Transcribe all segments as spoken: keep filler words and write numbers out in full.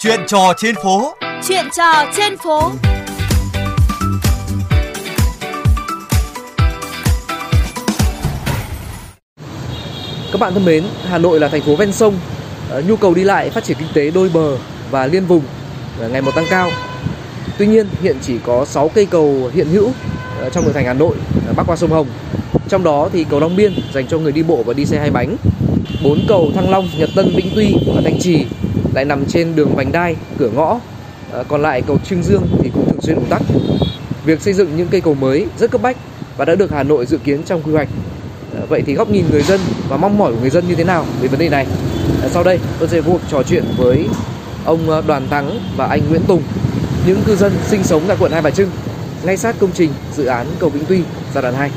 Chuyện trò trên phố. Chuyện trò trên phố. Các bạn thân mến, Hà Nội là thành phố ven sông, nhu cầu đi lại, phát triển kinh tế đôi bờ và liên vùng ngày một tăng cao. Tuy nhiên, hiện chỉ có sáu cây cầu hiện hữu trong nội thành Hà Nội bắc qua sông Hồng. Trong đó thì cầu Long Biên dành cho người đi bộ và đi xe hai bánh, bốn cầu Thăng Long, Nhật Tân, Vĩnh Tuy và Thanh Trì lại nằm trên đường vành đai, cửa ngõ. Còn lại cầu Trưng Dương thì cũng thường xuyên ùn tắc. Việc xây dựng những cây cầu mới rất cấp bách và đã được Hà Nội dự kiến trong quy hoạch. Vậy thì góc nhìn người dân và mong mỏi của người dân như thế nào về vấn đề này? Sau đây tôi sẽ có cuộc trò chuyện với ông Đoàn Thắng và anh Nguyễn Tùng, những cư dân sinh sống tại quận Hai Bà Trưng, ngay sát công trình dự án cầu Vĩnh Tuy giai đoạn hai.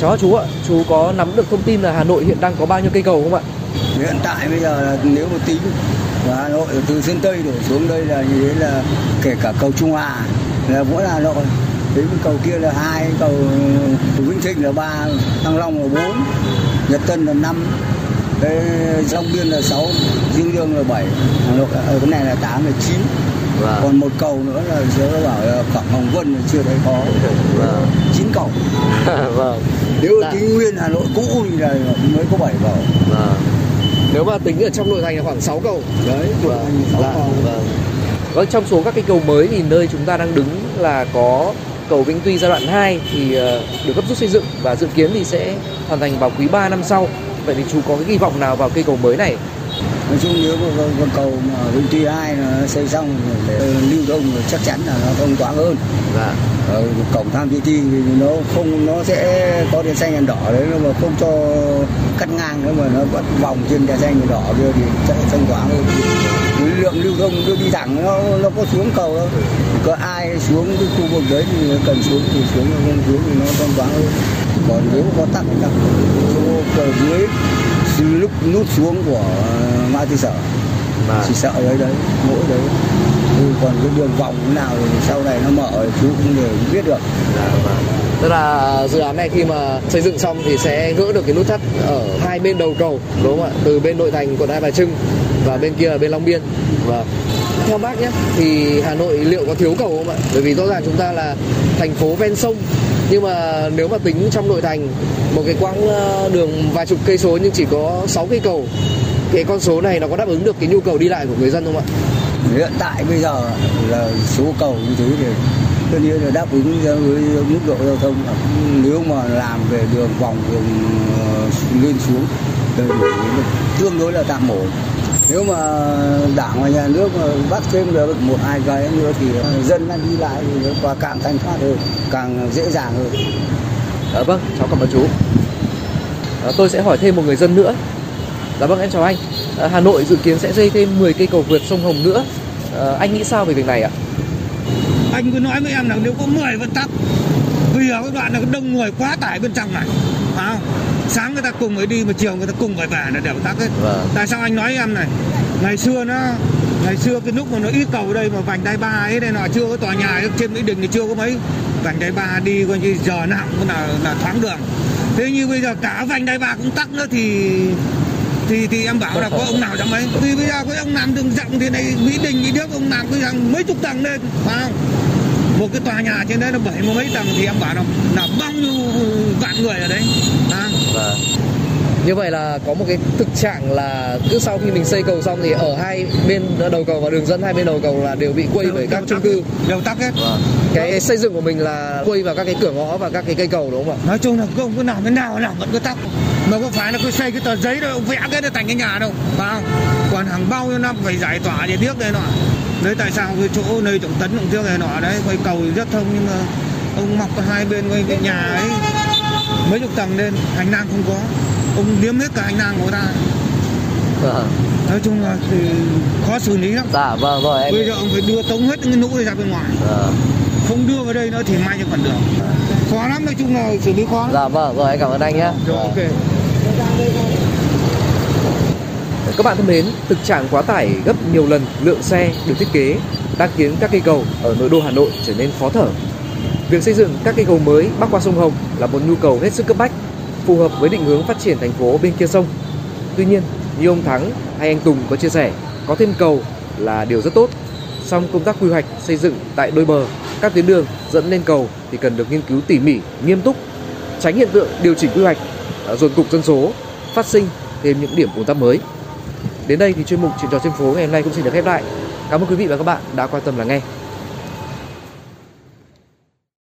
Cháu chú ạ, chú có nắm được thông tin là Hà Nội hiện đang có bao nhiêu cây cầu không ạ? Hiện tại bây giờ là nếu mà tính của Hà Nội từ trên Tây đổ xuống đây là như thế là kể cả cầu Trung Hà là mỗi Hà Nội, đến cầu kia là hai, cầu Vĩnh Thịnh là ba, Thăng Long là bốn, Nhật Tân là năm, Long Biên là sáu, Dương Dương là bảy, Hà Nội ở cái này là tám, là chín. Wow. Còn một cầu nữa là cháu bảo là cầu Hồng Vân chưa thấy có chín wow. cầu. Wow. Nếu là tính nguyên Hà Nội cũ thì là mới có bảy cầu. Wow. Nếu mà tính ở trong nội thành là khoảng sáu cầu. Đấy, wow. sáu wow. cầu. Vâng. Wow. Trong số các cái cầu mới thì nơi chúng ta đang đứng là có cầu Vĩnh Tuy giai đoạn hai thì được gấp rút xây dựng và dự kiến thì sẽ hoàn thành vào quý ba năm sau. Vậy thì chú có cái kỳ vọng nào vào cây cầu mới này? Nói chung nếu con cầu Vĩnh Tuy hai xây xong lưu thông chắc chắn là nó thông thoáng hơn. Dạ. Ở cổng Tham Vĩnh Tuy thì nó không, nó sẽ có đèn xanh đèn đỏ đấy mà không cho cắt ngang nữa, mà nó vẫn vòng trên đèn xanh đèn đỏ kia thì sẽ thông thoáng hơn. Lượng lưu thông đưa đi thẳng nó nó có xuống cầu đâu. Có ai xuống cái khu vực đấy thì cần xuống thì xuống, không xuống thì nó thông thoáng hơn. Còn nếu có tắc thì tắc cầu dưới lúc nút xuống của Ngã Tư Sở à. Chỉ sợ đấy đấy mỗi đấy ừ, còn cái đường vòng thế nào thì sau này nó mở chú cũng đều biết được à, à. Tức là dự án này khi mà xây dựng xong thì sẽ gỡ được cái nút thắt ở hai bên đầu cầu đúng không ạ, từ bên nội thành quận Hai Bà Trưng và bên kia là bên Long Biên. Và theo bác nhé thì Hà Nội liệu có thiếu cầu không ạ? Bởi vì rõ ràng chúng ta là thành phố ven sông, nhưng mà nếu mà tính trong nội thành một cái quãng đường vài chục cây số nhưng chỉ có sáu cây cầu, cái con số này nó có đáp ứng được cái nhu cầu đi lại của người dân không ạ? Hiện tại bây giờ là số cầu như thế thì tất nhiên là đáp ứng với mức độ giao thông. Nếu mà làm về đường vòng đường lên xuống thì tương đối là tạm ổn. Nếu mà đảng và nhà nước mà bắt thêm được một hai cái nữa thì dân đang đi lại thì nó càng thanh thoát hơn, càng dễ dàng hơn. À, vâng, cháu cảm ơn chú. À, tôi sẽ hỏi thêm một người dân nữa. Dạ vâng, em chào anh. À, Hà Nội dự kiến sẽ xây thêm mười cây cầu vượt sông Hồng nữa. À, anh nghĩ sao về việc này ạ? Anh cứ nói với em là nếu có mười vẫn tắc. Vì ở cái đoạn là đông người quá tải bên trong này. À, sáng người ta cùng mới đi mà chiều người ta cùng phải về là đều tắc hết. Vâng. Tại sao anh nói em này? Ngày xưa nó ngày xưa cái lúc mà nó ít cầu ở đây mà vành đai ba ấy đây nọ chưa có tòa nhà trên Mỹ Đình thì chưa có mấy. Vành đai ba đi coi như giờ nào cũng là, là thoáng đường. Thế như bây giờ cả vành đai ba cũng tắc nữa thì thì thì em bảo là có ông nào trong ấy. Vì bây giờ có ông làm đường rộng thì này Mỹ Đình đi nước ông làm cái rằng mấy chục tầng lên, phải không? Một cái tòa nhà trên đấy nó bảy mấy tầng thì em bảo là là bao nhiêu vạn người ở đấy. À. Và như vậy là có một cái thực trạng là cứ sau khi mình xây cầu xong thì ở hai bên đầu cầu và đường dẫn hai bên đầu cầu là đều bị quây bởi các chung cư, đều tắc hết. Và cái xây dựng của mình là quây vào các cái cửa ngõ và các cái cây cầu đúng không ạ? Nói chung là không cứ làm thế nào làm vẫn cứ tắc. Mà có phải là cứ xây cái tờ giấy đâu vẽ cái nó thành cái nhà đâu, phải không? Còn hàng bao nhiêu năm phải giải tỏa để tiếc đây nọ. Đấy tại sao cái chỗ nơi trọng tấn trọng tiếc này nọ đấy, quay cầu thì rất thông nhưng mà ông mọc hai bên quay cái nhà ấy mấy chục tầng lên, hành lang không có, ông liếm hết cả hành lang của ta. Vâng. Nói chung là thì khó xử lý lắm. Dạ vâng rồi em. Bây giờ ông phải đưa tống hết những cái nũ này ra bên ngoài. Vâng. Không đưa vào đây nữa thì mai cho còn được. Khó lắm, nói chung là xử lý khó lắm. Dạ vâng rồi em cảm ơn anh nhé. Rồi ok. Các bạn thân mến, thực trạng quá tải gấp nhiều lần lượng xe được thiết kế đang khiến các cây cầu ở nội đô Hà Nội trở nên khó thở. Việc xây dựng các cây cầu mới bắc qua sông Hồng là một nhu cầu hết sức cấp bách, phù hợp với định hướng phát triển thành phố bên kia sông. Tuy nhiên, như ông Thắng hay anh Tùng có chia sẻ, có thêm cầu là điều rất tốt. Song công tác quy hoạch xây dựng tại đôi bờ, các tuyến đường dẫn lên cầu thì cần được nghiên cứu tỉ mỉ, nghiêm túc, tránh hiện tượng điều chỉnh quy hoạch, dồn cục dân số, phát sinh thêm những điểm ùn tắc mới. Đến đây thì chuyên mục Chuyện trò trên phố ngày hôm nay cũng xin được khép lại. Cảm ơn quý vị và các bạn đã quan tâm lắng nghe.